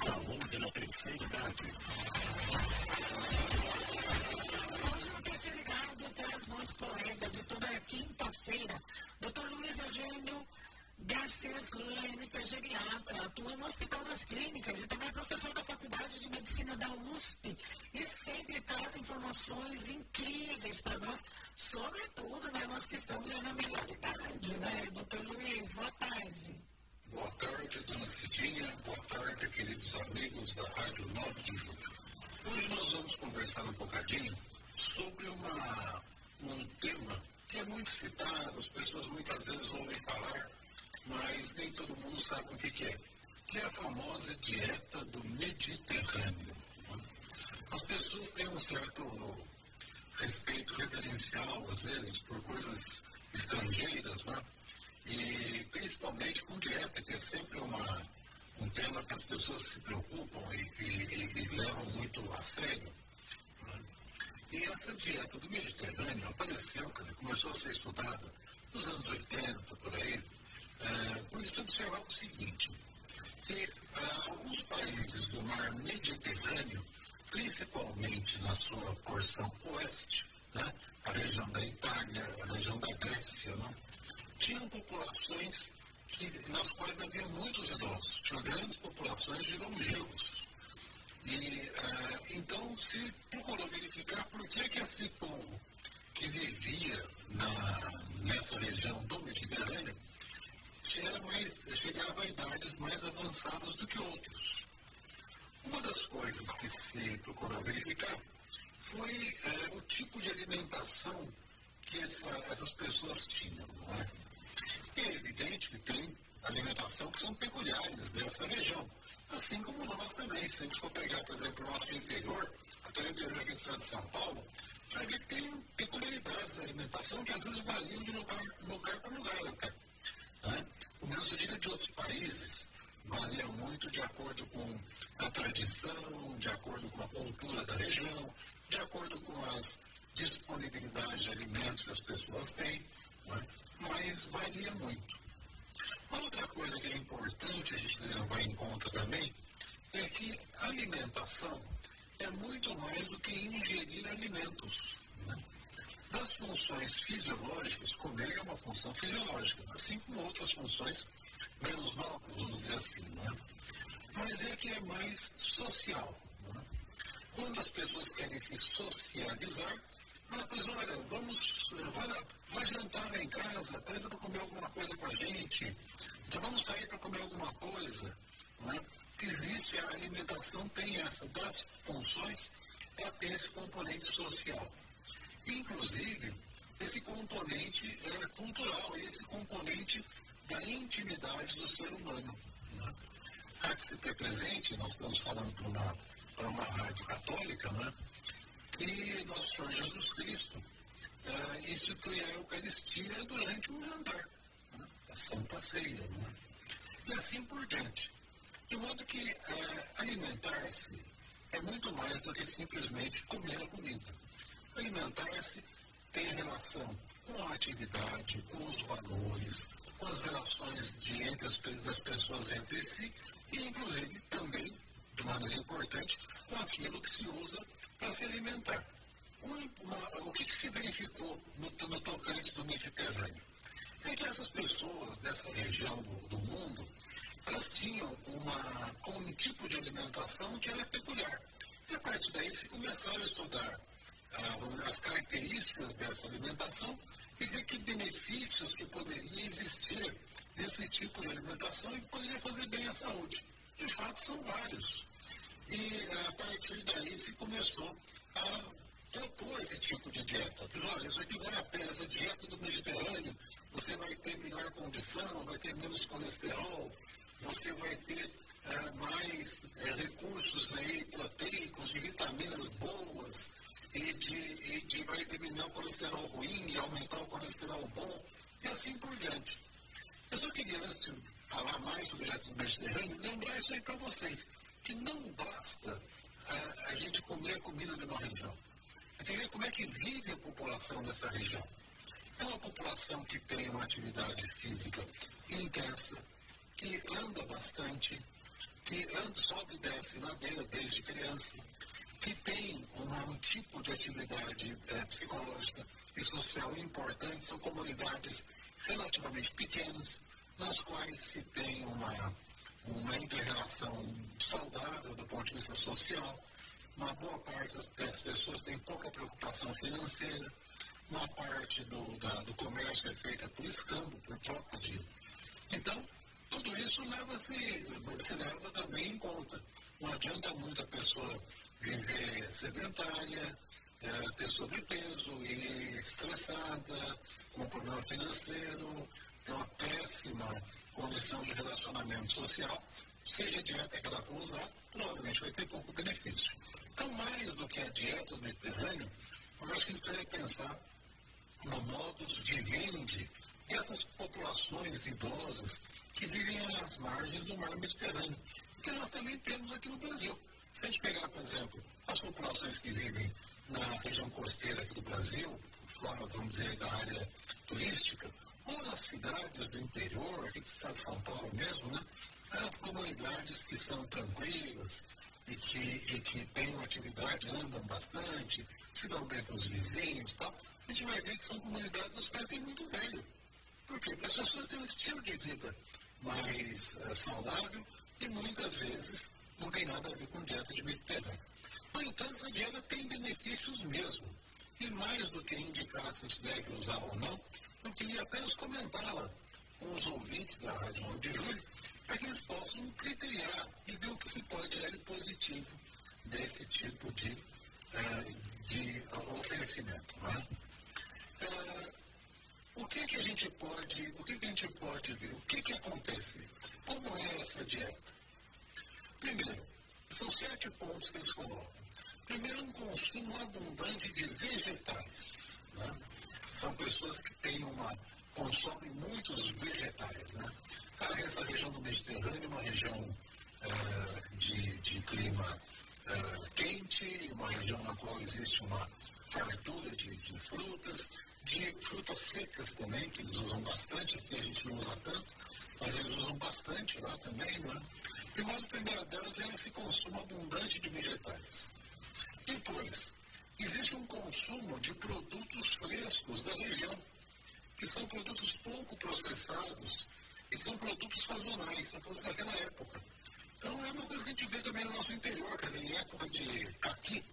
Saúde na terceira idade. Saúde na terceira idade traz nosso colega de toda quinta-feira, Dr. Luiz Eugênio Garcez Leme, que é geriatra, atua no Hospital das Clínicas e também é professor da Faculdade de Medicina da USP e sempre traz informações incríveis para nós, sobretudo, né, nós que estamos já na melhor idade, né, Dr. Luiz? Boa tarde. Boa tarde, dona Cidinha. Boa tarde, queridos amigos da Rádio 9 de Julho. Hoje nós vamos conversar um bocadinho sobre um tema que é muito citado, as pessoas muitas vezes ouvem falar, mas nem todo mundo sabe o que é, que é a famosa dieta do Mediterrâneo. As pessoas têm um certo respeito reverencial, às vezes, por coisas estrangeiras, né? E principalmente com dieta, que é sempre um tema que as pessoas se preocupam e levam muito a sério. E essa dieta do Mediterrâneo apareceu, começou a ser estudada nos anos 80, por aí, por se observar o seguinte, que alguns países do mar Mediterrâneo, principalmente na sua porção oeste, né, a região da Itália, a região da Grécia, né, tinham populações nas quais havia muitos idosos, tinham grandes populações de longevos. E então se procurou verificar por que esse povo que vivia nessa região do Mediterrâneo chegava a idades mais avançadas do que outros. Uma das coisas que se procurou verificar foi o tipo de alimentação que essas pessoas tinham, não é? E é evidente que tem alimentação que são peculiares dessa região, assim como nós também. Se a gente for pegar, por exemplo, o nosso interior, até o interior aqui do estado de São Paulo, já que tem peculiaridades da alimentação que às vezes variam de lugar para lugar até. Né? O mesmo se diga de outros países, varia muito de acordo com a tradição, de acordo com a cultura da região, de acordo com as disponibilidades de alimentos que as pessoas têm, né? Mas varia muito. Uma outra coisa que é importante a gente levar em conta também é que a alimentação é muito mais do que ingerir alimentos, né? Das funções fisiológicas, comer é uma função fisiológica, assim como outras funções menos nobres, vamos dizer assim, né? Mas é que é mais social, né? Quando as pessoas querem se socializar, pois olha, vai jantar lá em casa, parece para comer alguma coisa com a gente, então vamos sair para comer alguma coisa, não é? Existe a alimentação, tem essa das funções, ela tem esse componente social. Inclusive, esse componente é cultural, esse componente da intimidade do ser humano. Né? Há que se ter presente, nós estamos falando para uma rádio católica, né, que nosso Senhor Jesus Cristo instituiu a Eucaristia durante um jantar, né, a Santa Ceia, né, e assim por diante. De modo que alimentar-se é muito mais do que simplesmente comer a comida. Alimentar-se tem relação com a atividade, com os valores, com as relações das pessoas entre si e, inclusive, também, de maneira importante, com aquilo que se usa para se alimentar. O que se verificou no tocante do Mediterrâneo é que essas pessoas dessa região do mundo, elas tinham um tipo de alimentação que era peculiar. E a partir daí se começaram a estudar as características dessa alimentação e ver que benefícios que poderia existir nesse tipo de alimentação e que poderia fazer bem à saúde. De fato, são vários. E a partir daí se começou a propor esse tipo de dieta. Porque, olha, isso aqui vale a pena, essa dieta do Mediterrâneo, você vai ter melhor condição, vai ter menos colesterol, você vai ter mais recursos aí, proteicos, de vitaminas boas, e vai eliminar o colesterol ruim e aumentar o colesterol bom, e assim por diante. Eu só queria, antes de falar mais sobre a dieta do Mediterrâneo, lembrar isso aí para vocês, que não basta a gente comer a comida de uma região. A gente vê como é que vive a população dessa região. é uma população que tem uma atividade física intensa, que anda bastante, que sobe e desce ladeira desde criança, que tem um tipo de atividade psicológica e social importante. São comunidades relativamente pequenas, nas quais se tem uma inter-relação saudável do ponto de vista social. Uma boa parte das pessoas tem pouca preocupação financeira, uma parte do comércio é feita por escambo, por troca de... Então, tudo isso se leva também em conta. Não adianta muito a pessoa viver sedentária, ter sobrepeso e estressada, com problema financeiro, ter uma péssima condição de relacionamento social, seja a dieta que ela for usar, provavelmente vai ter pouco benefício. Então, mais do que a dieta do Mediterrâneo, eu acho que a gente deve pensar no modo de vivendi dessas populações idosas que vivem às margens do mar Mediterrâneo, que nós também temos aqui no Brasil. Se a gente pegar, por exemplo, as populações que vivem na região costeira aqui do Brasil, fora, vamos dizer, da área turística, ou nas cidades do interior, aqui de São Paulo mesmo, né? Há comunidades que são tranquilas e que têm uma atividade, andam bastante, se dão bem com os vizinhos e tal. A gente vai ver que são comunidades das quais tem muito velho. Por quê? Porque as pessoas têm um estilo de vida mais saudável e muitas vezes não tem nada a ver com dieta de Mediterrâneo. No entanto, essa dieta tem benefícios mesmo. E mais do que indicar se a gente deve usar ou não, eu queria apenas comentá-la com os ouvintes da Rádio 9 de Julho, para que eles possam criteriar e ver o que se pode tirar de positivo desse tipo de oferecimento. Não é? O que a gente pode ver? O que acontece? Como é essa dieta? Primeiro, são 7 pontos que eles colocam. Primeiro, um consumo abundante de vegetais. Né? São pessoas que consomem muitos vegetais. Né? Essa região do Mediterrâneo é uma região de clima quente, uma região na qual existe uma fartura de frutas, de frutas secas também, que eles usam bastante. Aqui a gente não usa tanto, mas eles usam bastante lá também. Né? E uma das primeiras delas é esse consumo abundante de vegetais. Depois, existe um consumo de produtos frescos da região, que são produtos pouco processados e são produtos sazonais, são produtos daquela época. Então, é uma coisa que a gente vê também no nosso interior, quer dizer, em época de caqui,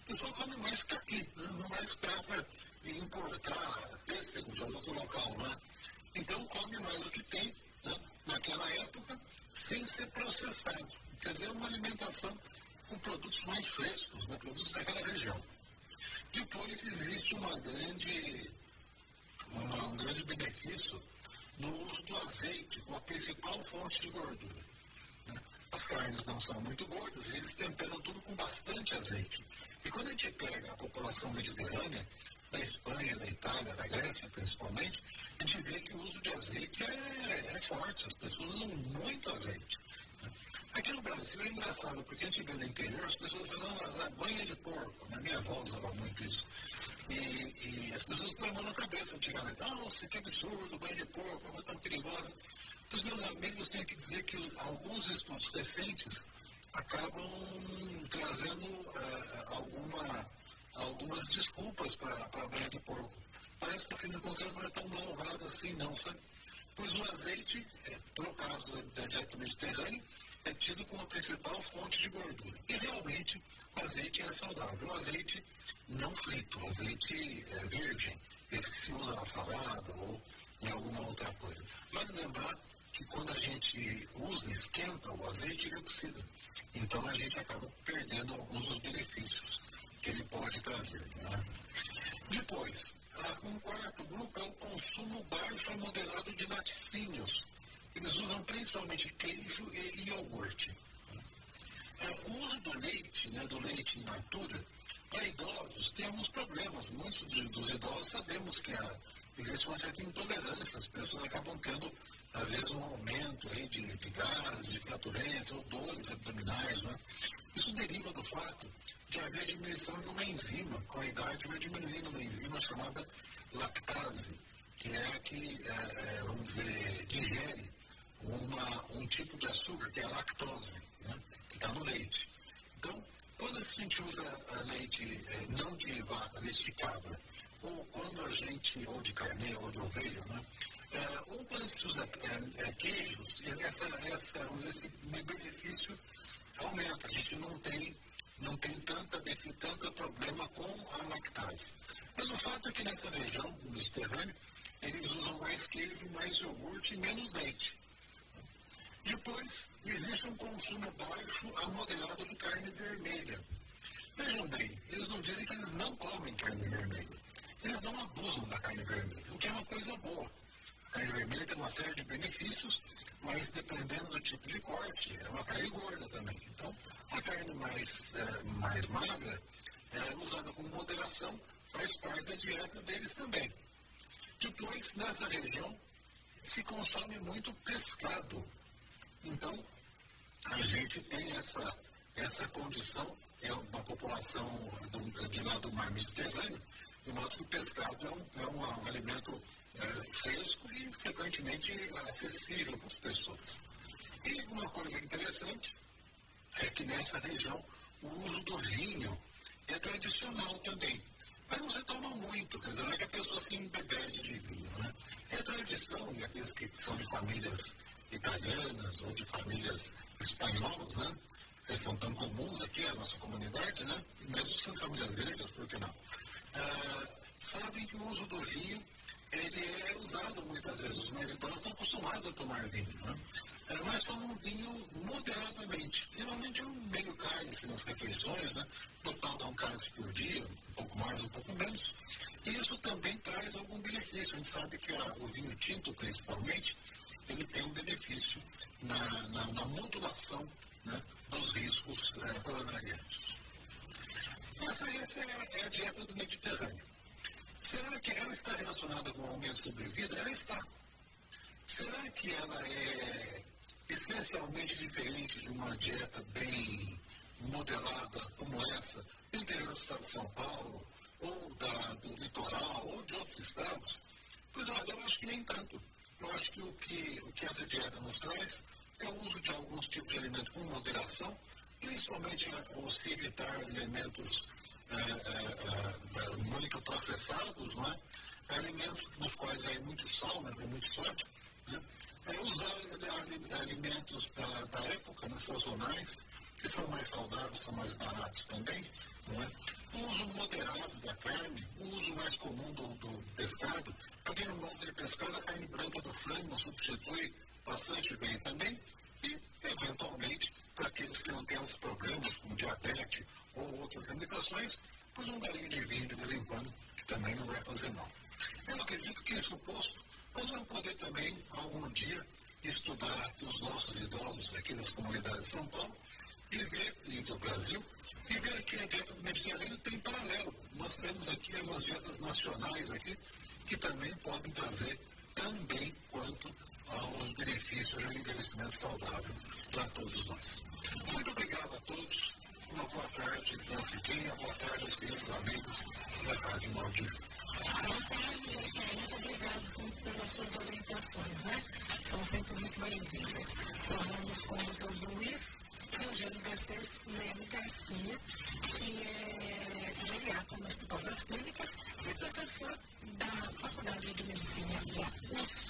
o pessoal come mais caqui, não mais para importar pêssego de outro local, né? Então, come mais o que tem, né, naquela época, sem ser processado. Quer dizer, é uma alimentação com produtos mais frescos, né, produtos daquela região. Depois existe um grande benefício no uso do azeite, como a principal fonte de gordura. Né? As carnes não são muito gordas, eles temperam tudo com bastante azeite. E quando a gente pega a população mediterrânea, da Espanha, da Itália, da Grécia principalmente, a gente vê que o uso de azeite é forte, as pessoas usam muito azeite. Aqui no Brasil é engraçado, porque a gente vê no interior, as pessoas falam banha de porco, né? Minha avó usava muito isso. E as pessoas põem a mão na cabeça, antigamente, nossa, que absurdo, banha de porco, uma coisa tão perigosa. Para os meus amigos, tenho que dizer que alguns estudos recentes acabam trazendo algumas desculpas para a banha de porco. Parece que, afinal de contas, não é tão malvada assim não, sabe? Pois o azeite, no caso da dieta mediterrânea, é tido como a principal fonte de gordura. E realmente o azeite é saudável. O azeite não frito, o azeite virgem, esse que se usa na salada ou em alguma outra coisa. Vale lembrar que quando a gente usa, esquenta o azeite, ele oxida. Então a gente acaba perdendo alguns dos benefícios que ele pode trazer. Né? Depois, um quarto grupo é o consumo baixo a moderado de laticínios. Eles usam principalmente queijo e iogurte. o uso do leite, né, do leite in natura, para idosos tem alguns problemas. Muitos dos idosos sabemos que existe uma certa intolerância, as pessoas acabam tendo, às vezes, um aumento aí de gases, de flatulência, ou dores abdominais, né? Isso deriva do fato de haver diminuição de uma enzima. Com a idade vai diminuindo uma enzima chamada lactase, que é a que, vamos dizer, digere um tipo de açúcar, que é a lactose, né, que está no leite. Então, quando a gente usa leite não de vaca, leite de cabra, ou quando a gente, ou de carneiro, ou de ovelha, né, ou quando se usa queijos, esse benefício aumenta. A gente não tem tanto problema com a lactase. Mas o fato é que nessa região, no Mediterrâneo, eles usam mais queijo, mais iogurte e menos leite. Depois, existe um consumo baixo a moderado de carne vermelha. Vejam bem, eles não dizem que eles não comem carne vermelha. Eles não abusam da carne vermelha, o que é uma coisa boa. A carne vermelha tem uma série de benefícios, mas dependendo do tipo de corte, é uma carne gorda também. Então, a carne mais magra, usada com moderação, faz parte da dieta deles também. Depois, nessa região, se consome muito pescado. Então, a gente tem essa condição, é uma população de lá do Mar Mediterrâneo, de modo que o pescado é um alimento fresco e frequentemente acessível para as pessoas. E uma coisa interessante é que nessa região o uso do vinho é tradicional também. Mas não se toma muito, quer dizer, não é que a pessoa se embebede de vinho, né? É tradição, e aqueles que são de famílias italianas ou de famílias espanholas, né, que são tão comuns aqui na nossa comunidade, né, e mesmo são famílias gregas, por que não? Sabem que o uso do vinho, ele é usado muitas vezes, os mais idosos estão acostumados a tomar vinho, né, mas tomam vinho moderadamente, geralmente um meio cálice nas refeições, né, no tal dá um cálice por dia, um pouco mais, um pouco menos, e isso também traz algum benefício. A gente sabe que o vinho tinto, principalmente, ele tem um benefício na modulação, né, dos riscos coronarianos. Essa é a dieta do Mediterrâneo. Será que ela está relacionada com o aumento de sobrevida? Ela está. Será que ela é essencialmente diferente de uma dieta bem modelada como essa do interior do estado de São Paulo, ou do litoral, ou de outros estados? Pois olha, eu acho que nem tanto. Eu acho que o que essa dieta nos traz é o uso de alguns tipos de alimento com moderação, principalmente se evitar alimentos muito processados, né? Alimentos nos quais vai muito sal, né? Vai muito sódio, né? Usar alimentos da época, né? Sazonais, que são mais saudáveis, são mais baratos também, não é? O uso moderado da carne, o uso mais comum do pescado. Para quem não gosta de pescado, a carne branca do frango substitui bastante bem também. E, eventualmente, para aqueles que não têm os problemas como diabetes ou outras limitações, pois um galinho de vinho de vez em quando, que também não vai fazer mal. Eu acredito que isso posto, nós vamos poder também, algum dia, estudar os nossos idosos aqui nas comunidades de São Paulo e do Brasil, e ver que a dieta do Mediterrâneo tem paralelo. Nós temos aqui algumas dietas nacionais aqui, que também podem trazer também quanto aos benefícios de um envelhecimento saudável para todos nós. Muito obrigado a todos, uma boa tarde, Franciquinha, boa tarde aos queridos amigos da Rádio 9 de Julho. Boa tarde, muito obrigado sempre pelas suas orientações, né? São sempre muito bem-vindas. Falamos com o Dr. Luiz Eugênio Garcez Leme Garcia, que é geriatra no Hospital das Clínicas e professor da Faculdade de Medicina da USP.